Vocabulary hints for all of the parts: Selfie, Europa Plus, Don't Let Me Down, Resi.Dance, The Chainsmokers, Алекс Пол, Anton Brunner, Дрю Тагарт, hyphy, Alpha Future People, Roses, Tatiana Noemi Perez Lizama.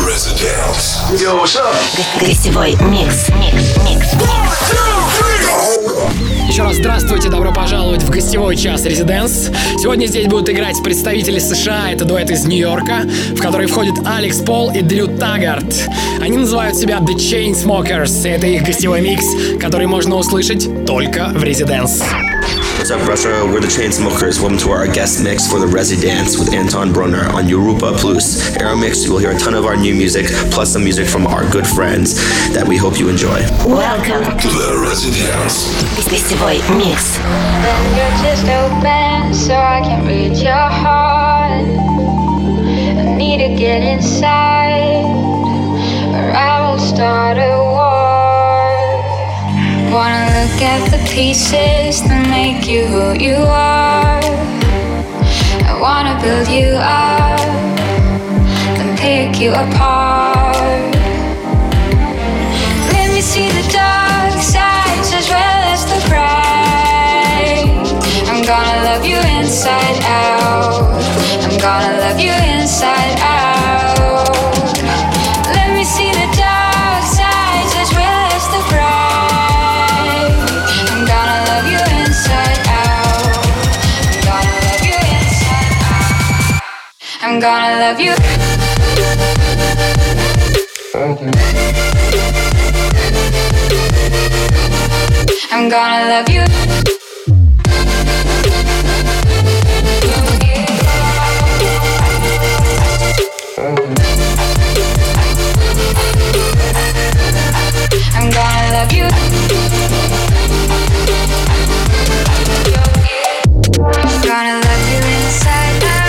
Resi.Dance. Yo, what's up? Гостевой микс. Еще раз здравствуйте, добро пожаловать в гостевой час Resi.Dance. Сегодня здесь будут играть представители США, это дуэт из Нью-Йорка, в который входят Алекс Пол и Дрю Тагарт. Они называют себя The Chainsmokers, и это их гостевой микс, который можно услышать только в Resi.Dance. What's up, Russia? We're the Chainsmokers. Welcome to our guest mix for the Resi.Dance with Anton Brunner on Europa Plus. Aeromix, you will hear a ton of our new music, plus some music from our good friends that we hope you enjoy. Welcome to the Resi.Dance. Гостевой микс. Then you're just open, so I can read your heart. I need to get inside, or I will start a war. Wanna look at the pieces that make you who you are. I wanna build you up, then pick you apart. Let me see the dark sides as well as the bright. I'm gonna love you inside out. I'm gonna love you inside out. Let me see the dark sides as well as the bright. I'm gonna love you. I'm gonna love you. I'm gonna love you. I'm gonna love you inside out. I'm gonna love you inside out.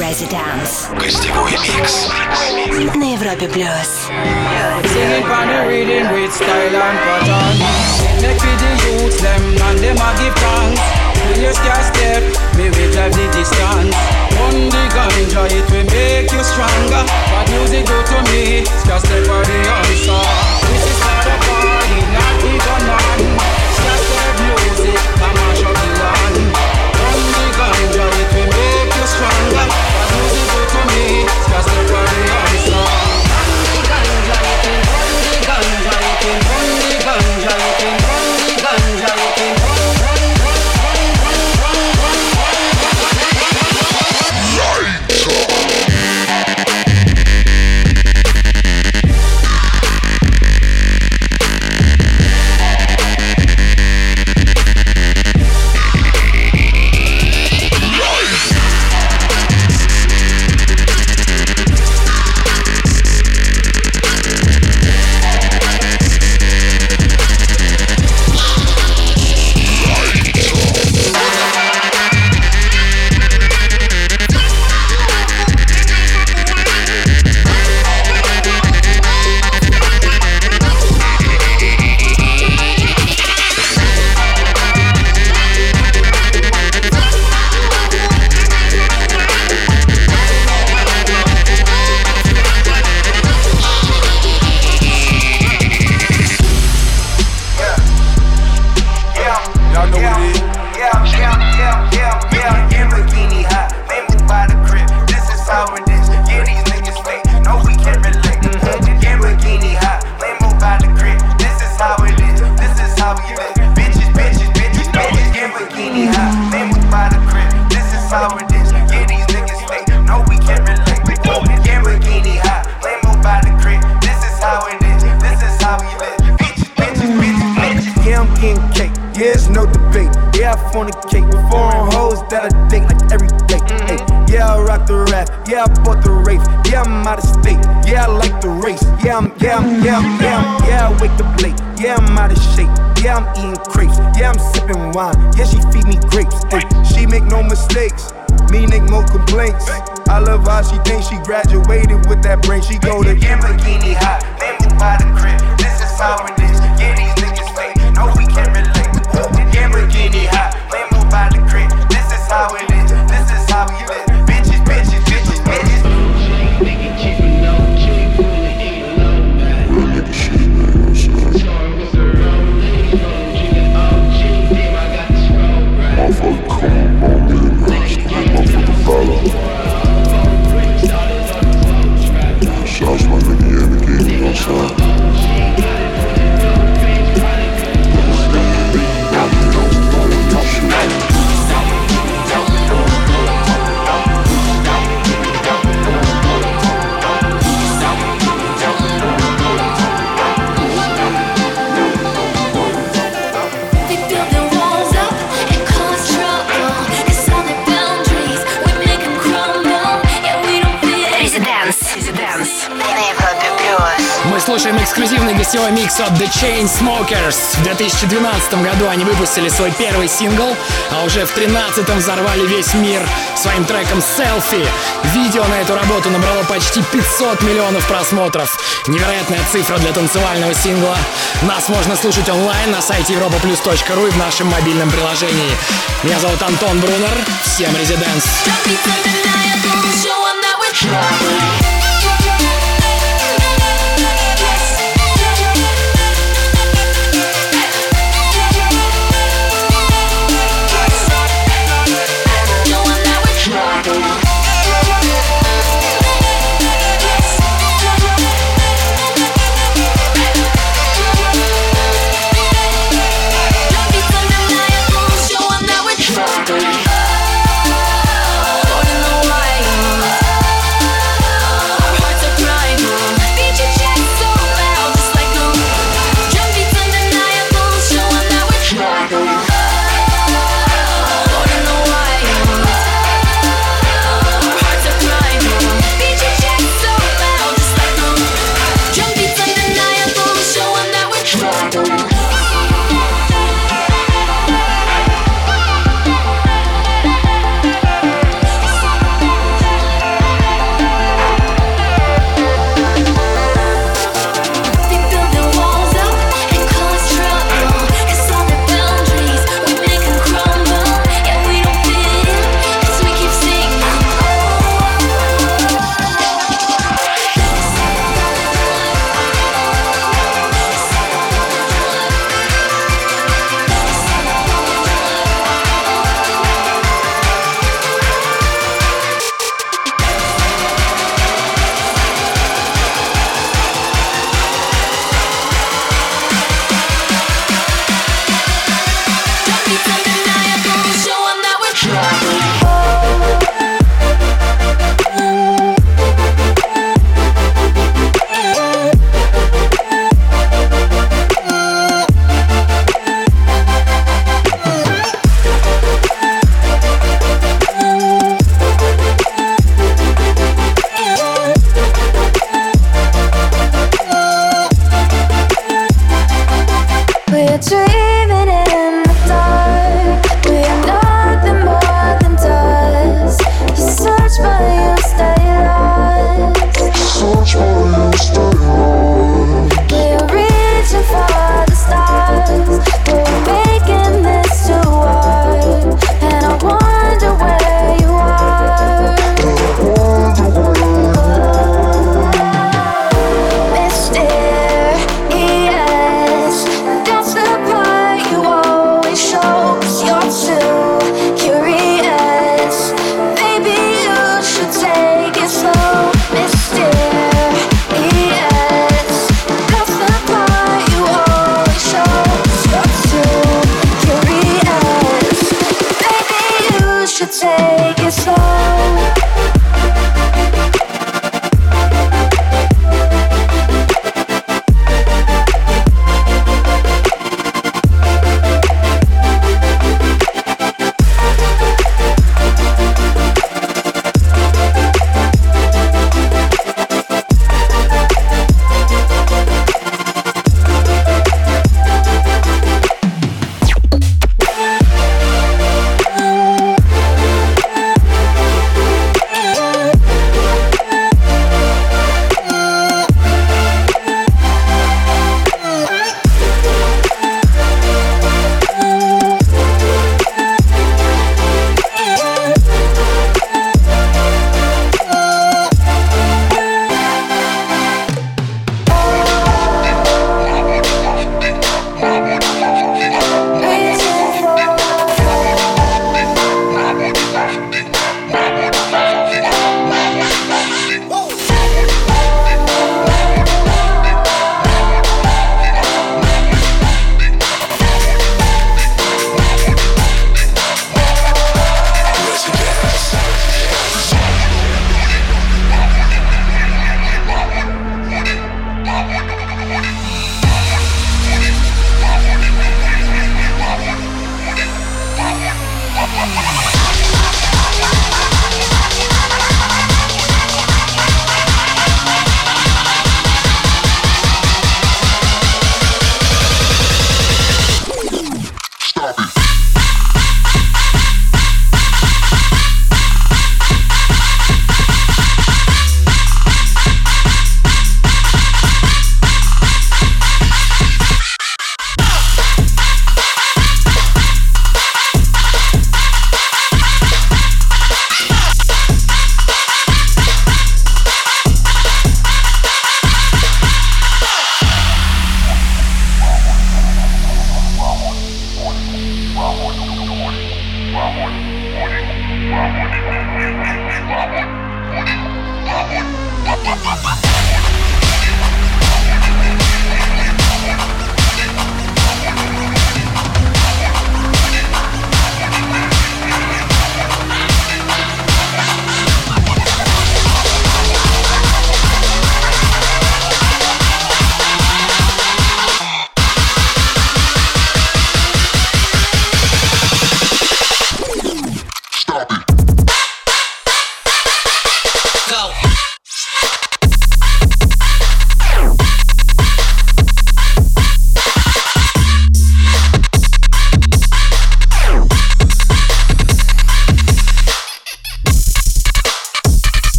Resi.Dance. Гостевой микс на Европе Плюс. Singing from the reading with style and pattern. Make me the youth, them and them a give thanks. When you start step, me will drive the distance. On the ganja, it will make you stronger. But music do to me, just step for the answer. This is not a party, not even none. Just step music, I mash up the land. On the ganja, it will make you stronger. But music do to me, just step for the answer. Эксклюзивный гостевой микс от The Chainsmokers. В 2012 году они выпустили свой первый сингл, а уже в 2013 взорвали весь мир своим треком Selfie. Видео на эту работу набрало почти 500 миллионов просмотров. Невероятная цифра для танцевального сингла. Нас можно слушать онлайн на сайте europaplus.ru и в нашем мобильном приложении. Меня зовут Антон Брунер. Всем Resi.Dance. Don't be so reliable, showing that we're trying. Holding the wire.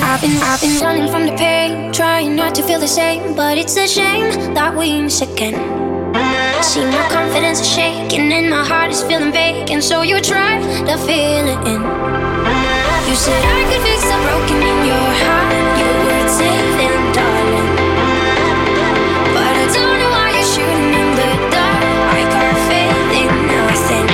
I've been running from the pain, trying not to feel the same, but it's a shame that we ain't sick again. See, my confidence is shaking and my heart is feeling vacant, so you try to fill it in. You said I could fix the broken in your heart, you were safe and darling, but I don't know why you're shooting in the dark. I got faith in everything.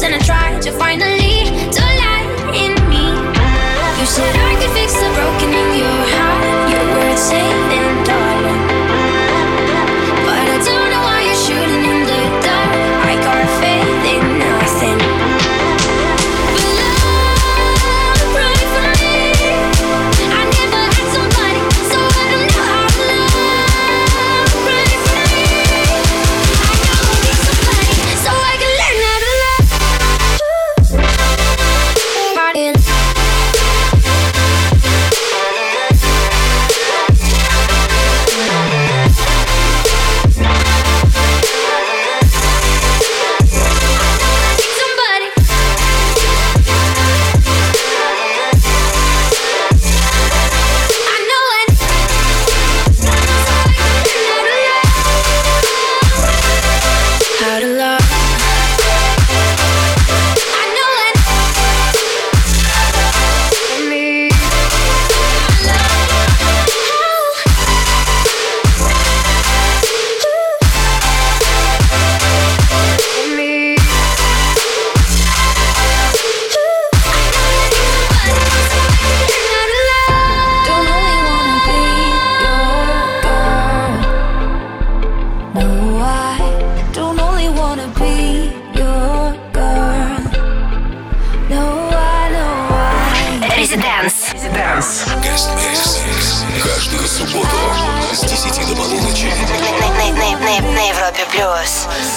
And I tried to finally to lie in me. You said I could fix the broken in your heart, your words say and darling, but I don't know why you're shooting in the dark. I got faith in everything. But love right for me, I never had somebody, so I don't know how to love right for me. I know I need somebody, so I can learn how to love.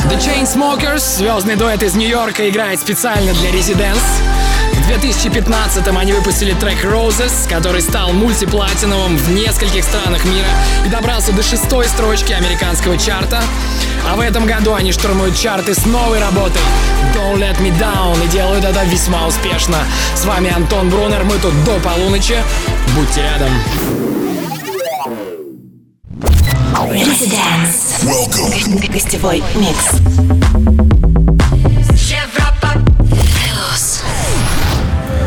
The Chainsmokers, звездный дуэт из Нью-Йорка, играет специально для Resi.Dance. В 2015-м они выпустили трек Roses, который стал мультиплатиновым в нескольких странах мира и добрался до 6-й строчки американского чарта. А в этом году они штурмуют чарты с новой работой Don't Let Me Down и делают это весьма успешно. С вами Антон Брунер, мы тут до полуночи. Будьте рядом. Resi.Dance. Welcome. Гостевой микс. Европа Плюс.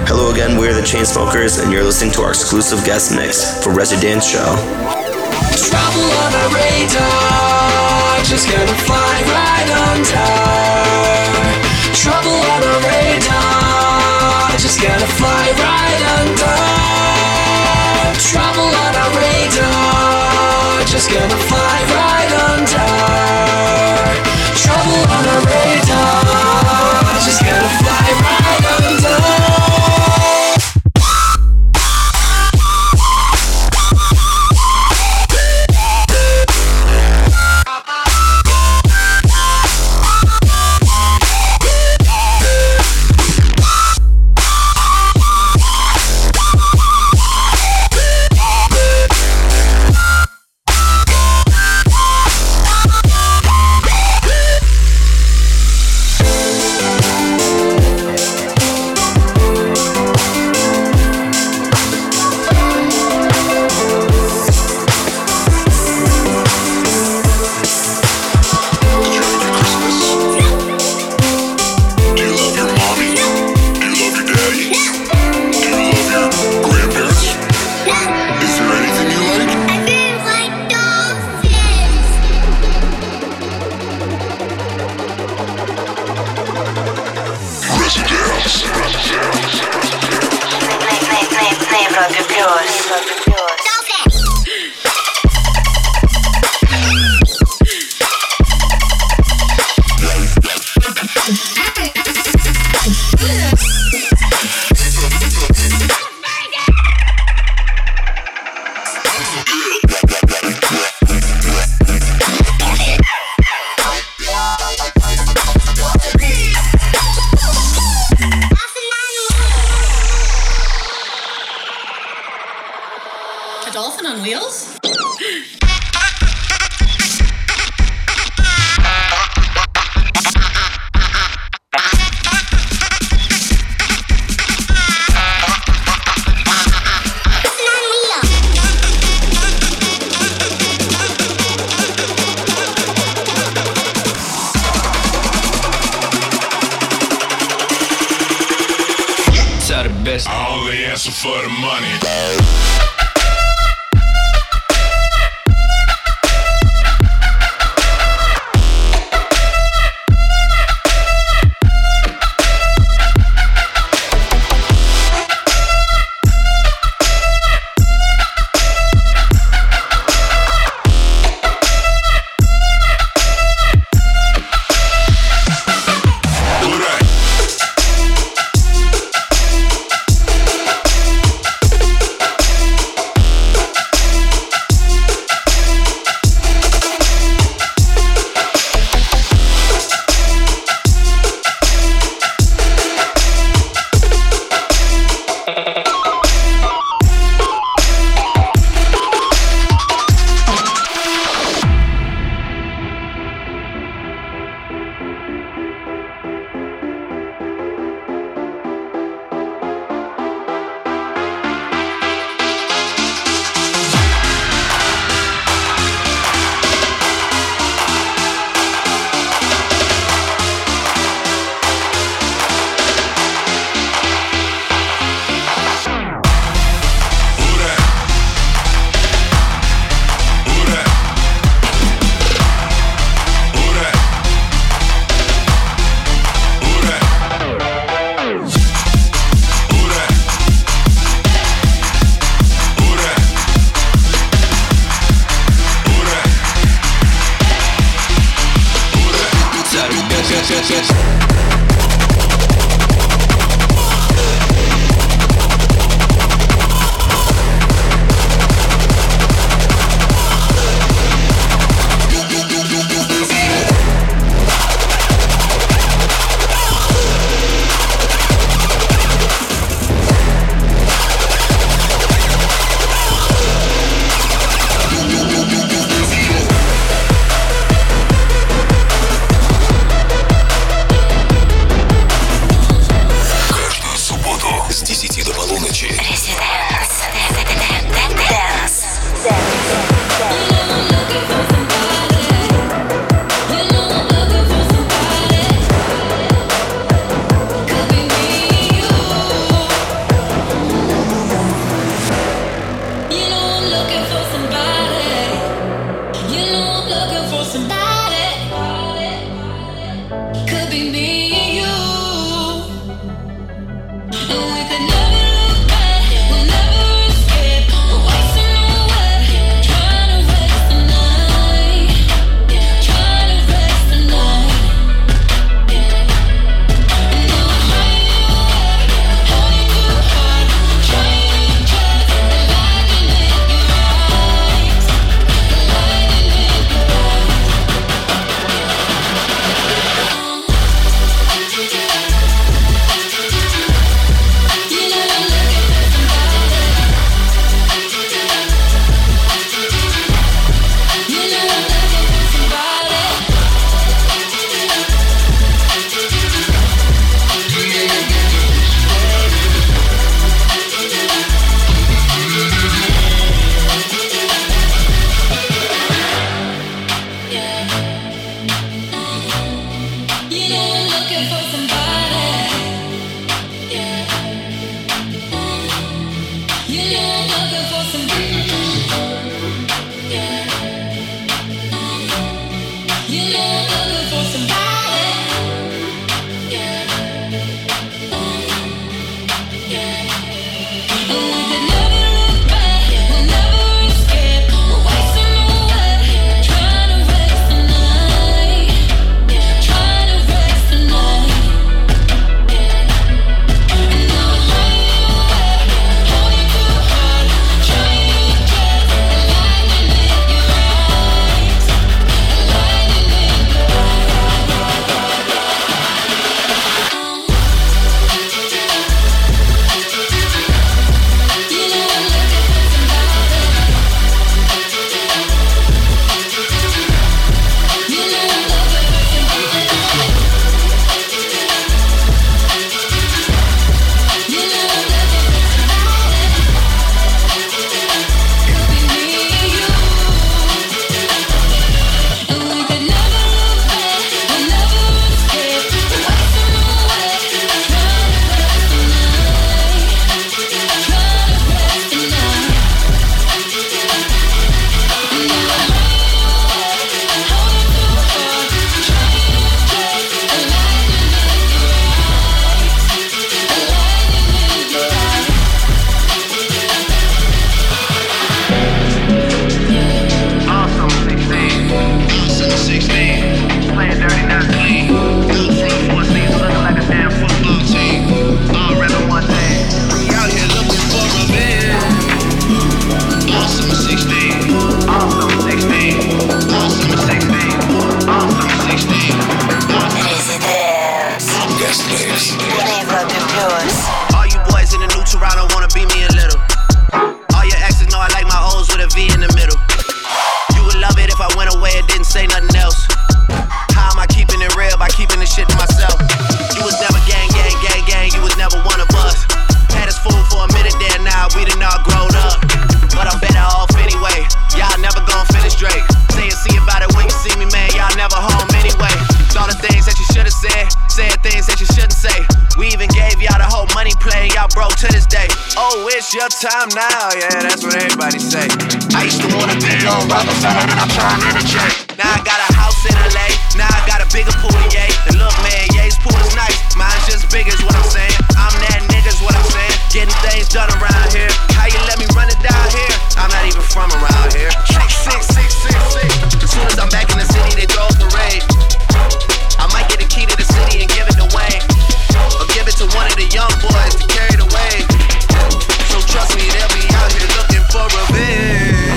Hello again, we're the Chainsmokers, and you're listening to our exclusive guest mix for Resi.Dance show. Trouble on the radar, just gonna fly right on down. Trouble on the radar, just gonna fly right on down. Trouble on the radar, just gonna fly right on down. Trouble on the radar, just gonna fly right on down. best. All they ask for the money. to this day. Oh, it's your time now, yeah, that's what everybody say. I used to wanna be on Robert Side, and I'm trying to change. Now I got a house in LA, now I got a bigger pool than Ye. And look, man, Ye's pool is nice, mine's just big is what I'm saying. I'm that nigga's what I'm saying. Getting things done around here. How you let me run it down here? I'm not even from around here. 66666. As soon as I'm back in the city, they throw us the raid. I might get a key to the city and give it away, or give it to one of the young boys to carry the weight. So trust me, they'll be out here looking for revenge.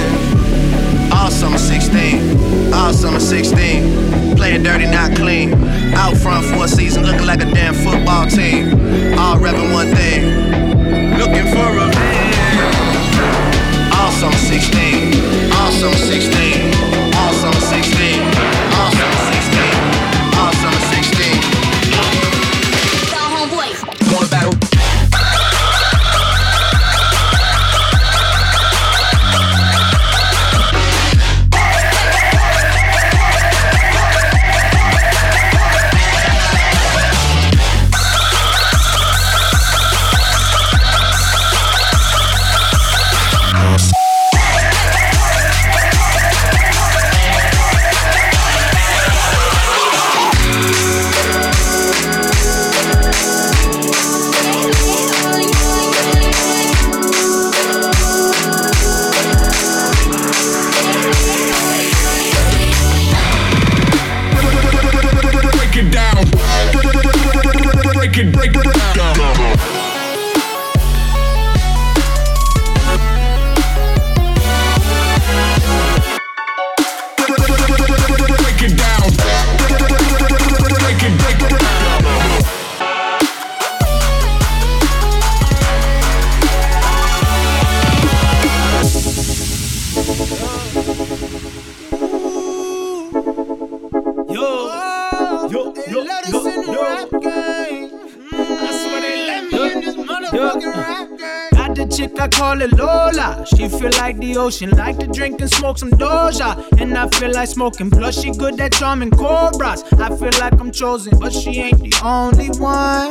All summer 16, all summer 16. Playing dirty, not clean. Out front for a season, looking like a damn football team. All repping one thing, looking for revenge. All summer 16, all summer 16, all summer 16, all summer 16. Ocean, like to drink and smoke some Doja, and I feel like smoking. Plus she good at charming cobras. I feel like I'm chosen, but she ain't the only one.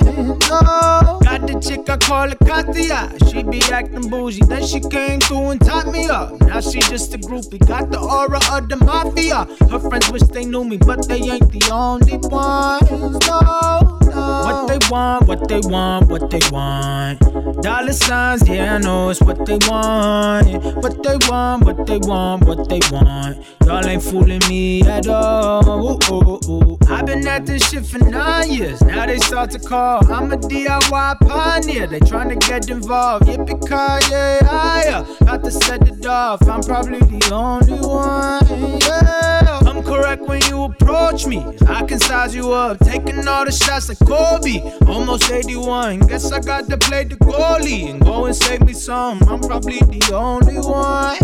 No, got the chick I call her Katia. She be acting bougie, then she came through and taught me up. Now she just a groupie, got the aura of the mafia. Her friends wish they knew me, but they ain't the only ones. No. What they want, what they want, what they want. Dollar signs, yeah, I know it's what they want. What they want, what they want, what they want. Y'all ain't fooling me at all. Ooh, ooh, ooh. I've been at this shit for 9 years. Now they start to call. I'm a DIY pioneer. They tryna get involved. Yippee-ki-yay, higher. Got to set it off. I'm probably the only one, yeah. I'm correct when you approach me. I can size you up. Taking all the shots like Kobe, almost 81. Guess I got to play the goalie and go and save me some. I'm probably the only one.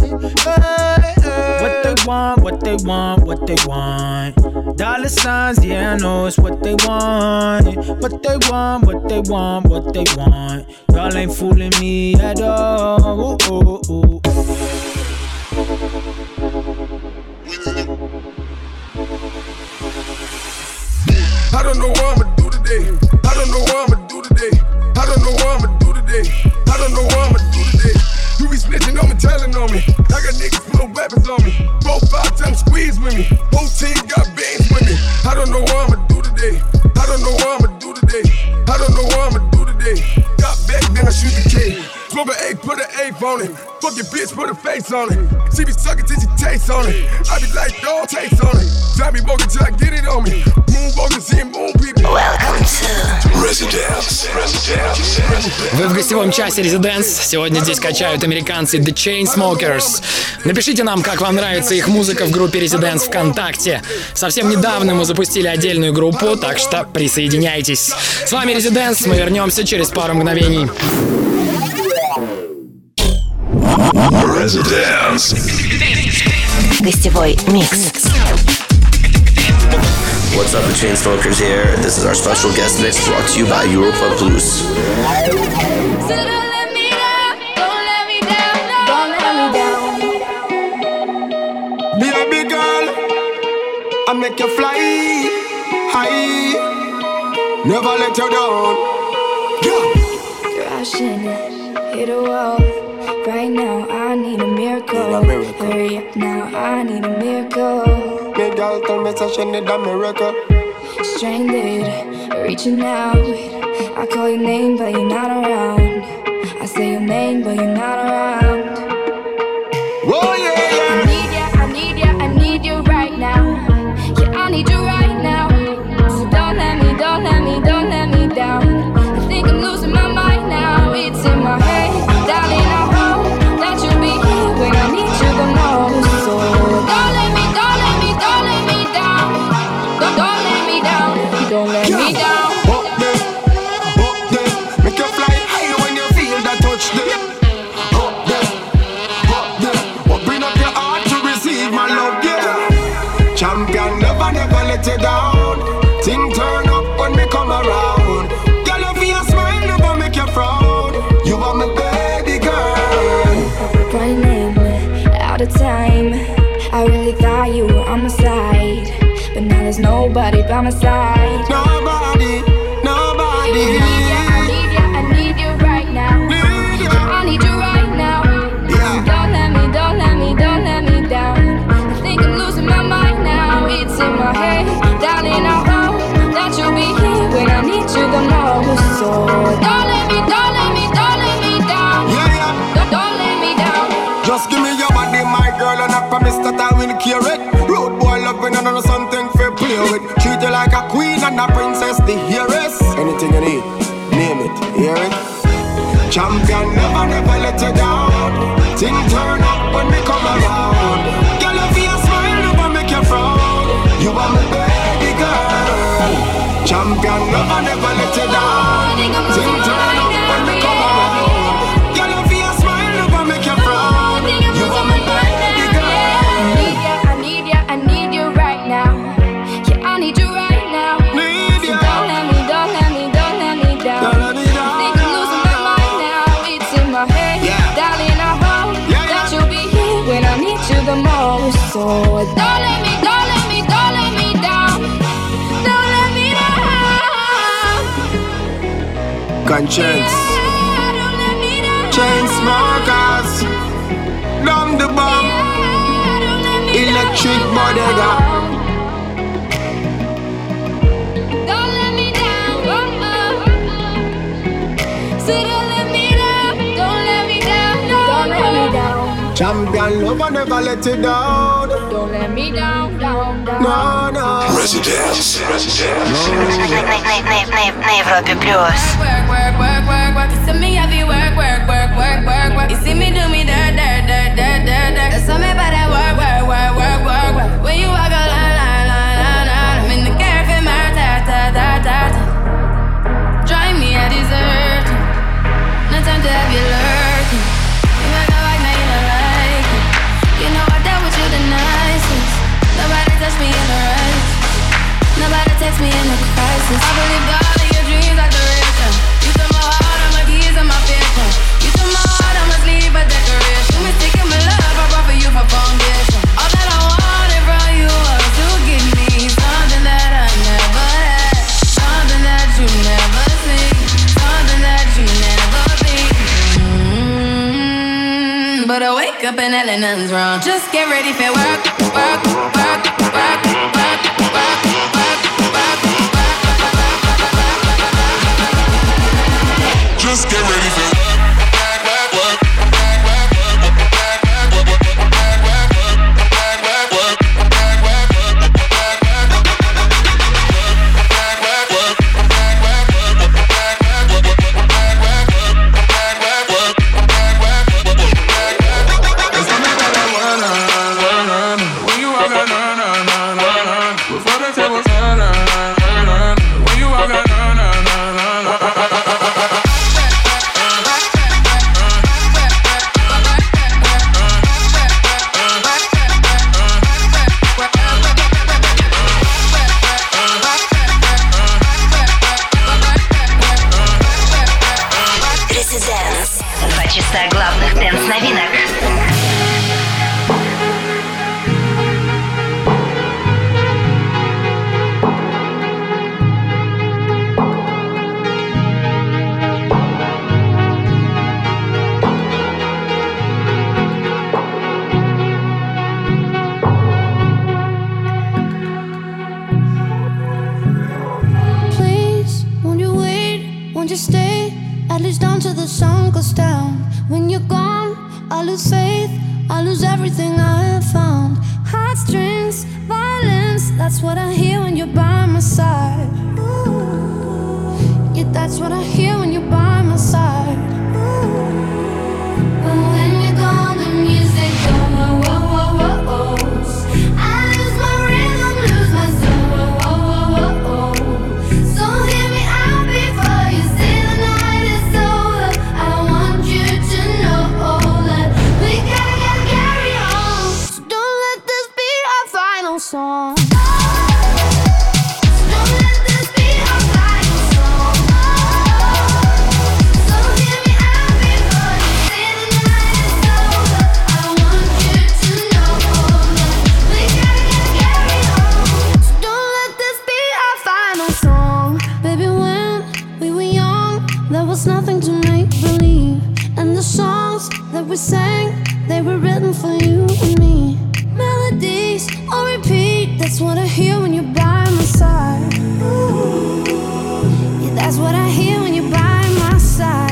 Hey, hey. What they want, what they want, what they want. Dollar signs, yeah, I know it's what they want. What they want, what they want, what they want. Y'all ain't fooling me at all. Ooh, ooh, ooh. I don't know what I'ma do today. I don't know what I'ma do today. I don't know what I'ma do today. I don't know what I'ma do today. You be snitching on me, telling on me. I got niggas with no weapons on me. 4-5 times squeeze with me. Whole team got beans with me. I don't know what I'ma do today. I don't know what I'ma do today. I don't know what I'ma do today. Got back, then I shoot the K. Smoke an egg, put an ape on it. Fuck your bitch, put a face on it. She be sucking till she taste on it. I be like, dog taste on it. Drive me mocha till I get it on me. Moon mocha, see moon people. Welcome to Resi.Dance. Вы в гостевом часе Resi.Dance. Сегодня здесь качают американцы The Chainsmokers. Напишите нам, как вам нравится их музыка в группе Resi.Dance ВКонтакте. Совсем недавно мы запустили отдельную группу, так что присоединяйтесь. С вами Resi.Dance. Мы вернемся через пару мгновений. Resi.Dance. Гостевой микс. What's up, the Chainsmokers here. This is our special guest mix brought to you by Europa Plus. Be a big girl, I make you fly high. Never let you down. Yeah. crashing, hit a wall. Right now I need a miracle. Hurry up now, I need a miracle. Big girl told me she need a miracle. Stranded, reaching out. I call your name but you're not around. I say your name but you're not around. Oh yeah, yeah. I need you, I need you right now. Yeah, I need you right now. So don't let me, don't let me, don't let me down. I think I'm losing my mind now. It's in my head, darling. I hope that you'll be here when I need you the most. So don't let me, don't let me, don't let me down. Don't let me down. Don't let me down. Up there, make you fly high when you feel that touch there. Champion, never, never let you down. Thing turn up when me come around. Girl, you feel a smile, never make you frown. You are my baby girl. Running out of time. I really thought you were on my side, but now there's nobody by my side. Nobody, nobody. I need you, I need you right now. I need you right now. Yeah. Don't let me, don't let me, don't let me down. I think I'm losing my mind. It's in my head, darling, I hope that you'll be here when I need you the most. So don't let me, don't let me, don't let me down. Yeah, yeah. Don't let me down. Just give me your body, my girl, and I promise that I will cure it. Road boy love when I know something for play with. Treat you like a queen and a princess, the heiress. Anything you need, name it, hear it. Champion, never, never let you down. Thing turn up when we come around. Girl, if you smile, never make you frown. You are my baby girl. Champion, never, never let you down. Ting turn up when we come around. Girl, you feel a smile, never make you frown. You are my baby girl. I need you, I need you right now. Yeah, I need you right now. So don't let me, don't let me, don't let me down. I think I'm losing my mind now. It's in my head, darling, I hope that you'll be here when I need you the most. So don't let me, don't let me, don't. Conscience, Chainsmokers, Dumb the Bomb, Electric Bodega. Don't let me down, so don't let me down, don't let me down, no, don't let me down. Champion, lover, never let you down. Don't let me down, down, down. No, no. Resi.Dance. На Европе Плюс. Work, work, work, it's to me heavy work, work, work, work, work, work. You see me do me dirt, dirt, dirt, dirt, dirt, dirt. There's something about that work, work, work, work, work, work. When you walk a line, line, line, line, line. I'm in the car for my ta, ta, ta, ta, ta. Drive me, I deserve to. No time to have you lurking. You make a like, now you don't like it. You know I dealt with you the nicest. Nobody touched me in the right. Nobody text me in the crisis. I believe all of your dreams are the reason. You took my heart, I must leave a decoration. You mistaken my love, I brought for you for foundation. All that I wanted from you was to give me something that I never had, something that you never seen, something that you never been. But I wake up and hell, nothing's wrong. Just get ready for work, work, work, work, work, work, work, work, work. Just get ready for work, work, work, work, work, work, work, work. just stay, at least down till the sun goes down. When you're gone, I lose faith, I lose everything I have found. Heartstrings, violence, that's what I hear when you're by my side. Yeah, that's what I hear when you're by my side. But when you're gone, the music goes whoa-whoa-whoa-whohs. I lose my rhythm, lose my soul, whoa-whoa-whoa-whohs. So hear me out before you say the night is over. I want you to know that we gotta carry on. So don't let this be our final song. We sang, they were written for you and me. Melodies on repeat, that's what I hear when you're by my side. Yeah, that's what I hear when you're by my side.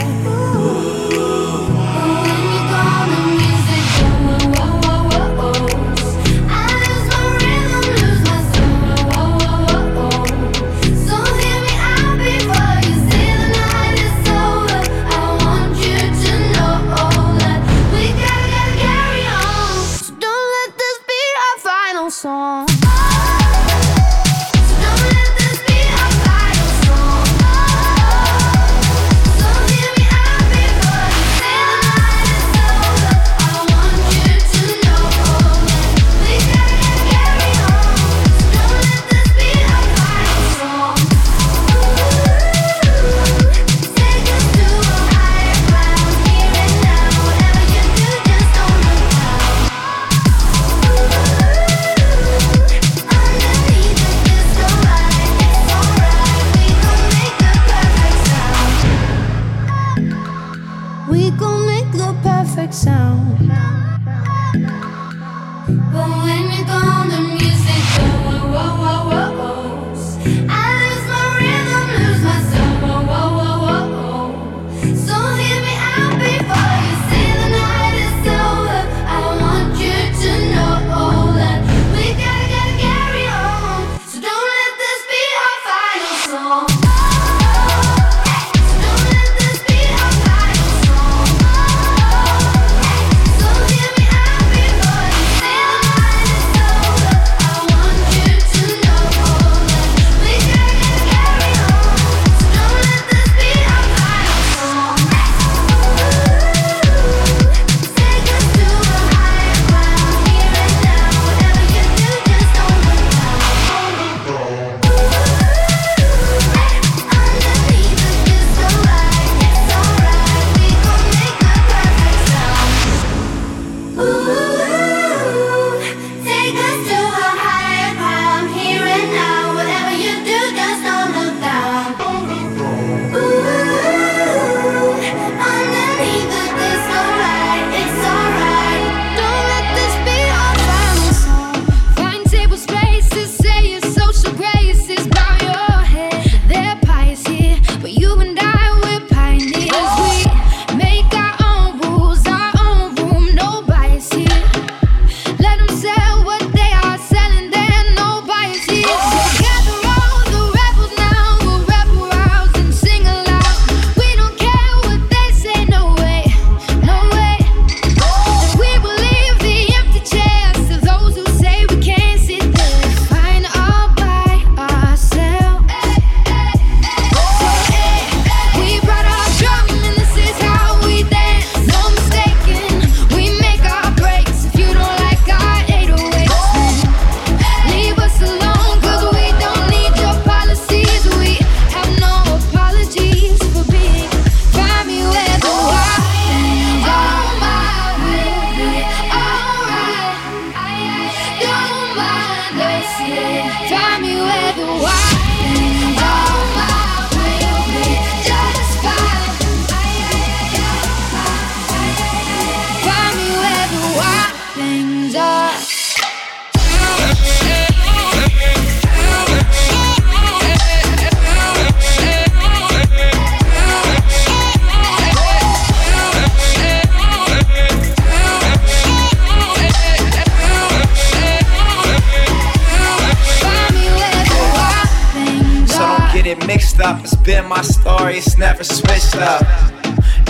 up. It's been my story, it's never switched up.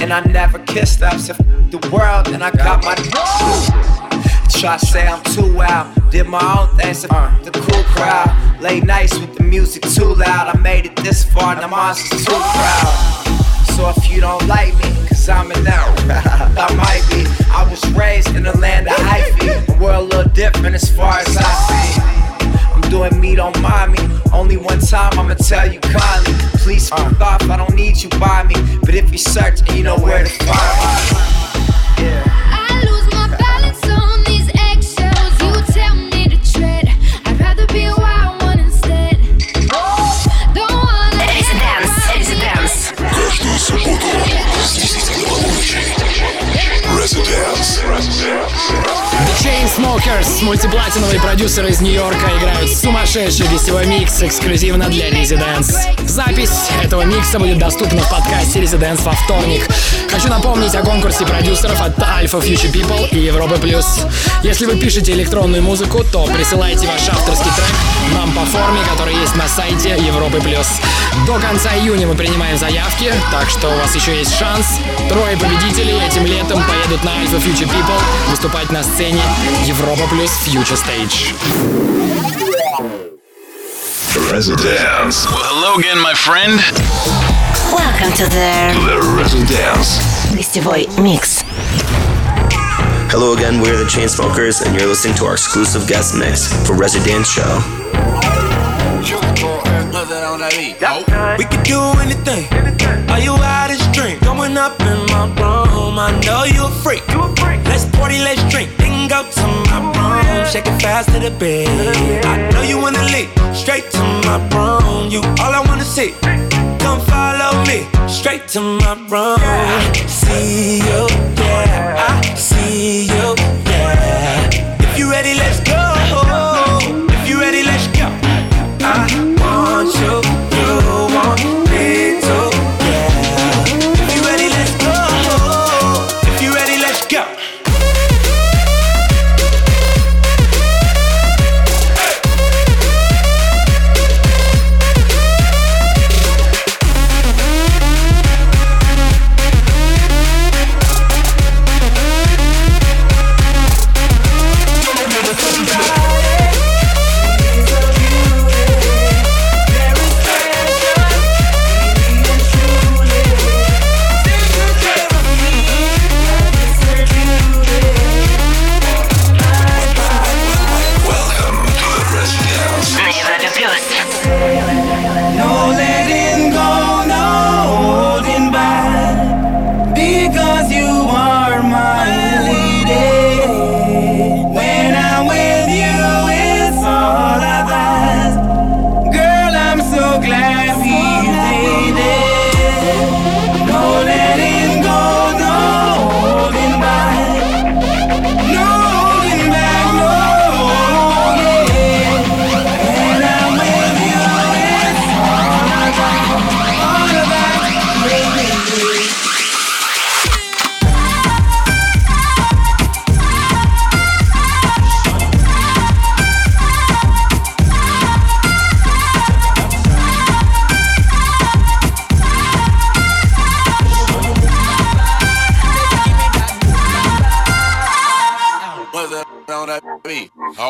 And I never kissed up. So the world, and I got my try to say I'm too wild. Did my own thing, so the cool crowd. Late nights with the music too loud. I made it this far, now mine's too proud. So if you don't like me, cause I'm an out, I might be. I was raised in the land of hyphy. The world a little different as far as I see. I'm doing me, don't mind me. Only one time I'ma tell you kindly. Please fuck off, I don't need you by me. But if you search, you know where to find me. Yeah. I lose my balance on these eggshells. You tell me to tread. I'd rather be a wild one instead. Don't wanna Resi.Dance. Каждую субботу с 10 до полуночи. Resi.Dance. The Chainsmokers, мультиплатиновые продюсеры из Нью-Йорка, играют сумасшедший гостевой микс эксклюзивно для Resi.Dance. Запись этого микса будет доступна в подкасте Resi.Dance во вторник. Хочу напомнить о конкурсе продюсеров от Alpha Future People и Европы Плюс. Если вы пишете электронную музыку, то присылайте ваш авторский трек нам по форме, которая есть на сайте Европы Плюс. До конца июня мы принимаем заявки, так что у вас еще есть шанс. 3 победителей этим летом поедут на Alpha Future People выступать на сцене Европа плюс Future Stage. Resi.Dance. Well, hello again, my friend. Welcome to the Resi.Dance. Гостевой микс. Hello again, we're the Chainsmokers, and you're listening to our exclusive guest mix for Resi.Dance show. We could do anything. Are you out of this dream? Going up in my room. I know you're a freak. Let's party, let's drink. Go to my room, shake it fast to the bed. I know you wanna leap straight to my room. You all I wanna see. Come follow me straight to my room. See you, yeah. I see you, yeah. If you ready, let's go. If you ready, let's go. I want you, you want me too, yeah. If you ready, let's go. If you ready, let's go.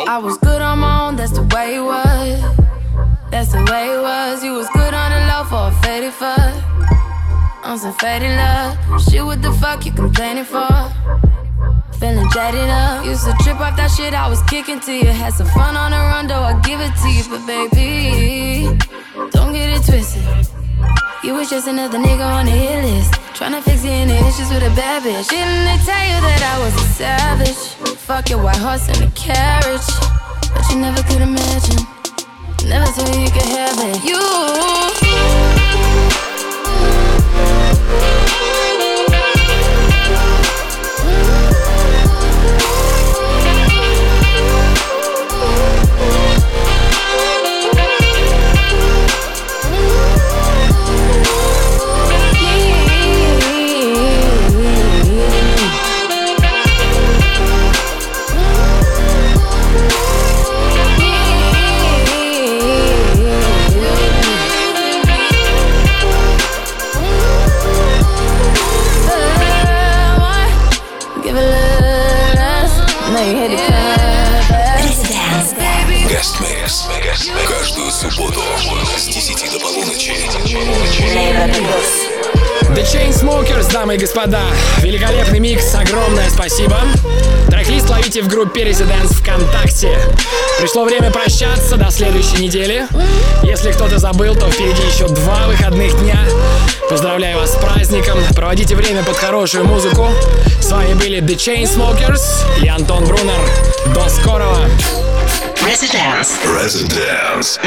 I was good on my own, that's the way it was. That's the way it was. You was good on the low for a faded fuck. I'm some faded love. Shit, what the fuck you complaining for? Feeling jaded up. Used to trip off that shit I was kicking to you. Had some fun on the run, though I give it to you. But baby, don't get it twisted. You was just another nigga on the hit list. Tryna fix you any issues with a bad bitch. Didn't they tell you that I was a savage? Fuck your white horse and a carriage. But you never could imagine. Never thought you could have it. субботу с 10 до полуночи. The Chainsmokers, дамы и господа. Великолепный микс, огромное спасибо. Трек-лист ловите в группе Resi.Dance ВКонтакте. Пришло время прощаться до следующей недели. Если кто-то забыл, то впереди еще 2 выходных дня. Поздравляю вас с праздником. Проводите время под хорошую музыку. С вами были The Chainsmokers и Антон Брунер. До скорого. Resi.Dance. Resi.Dance.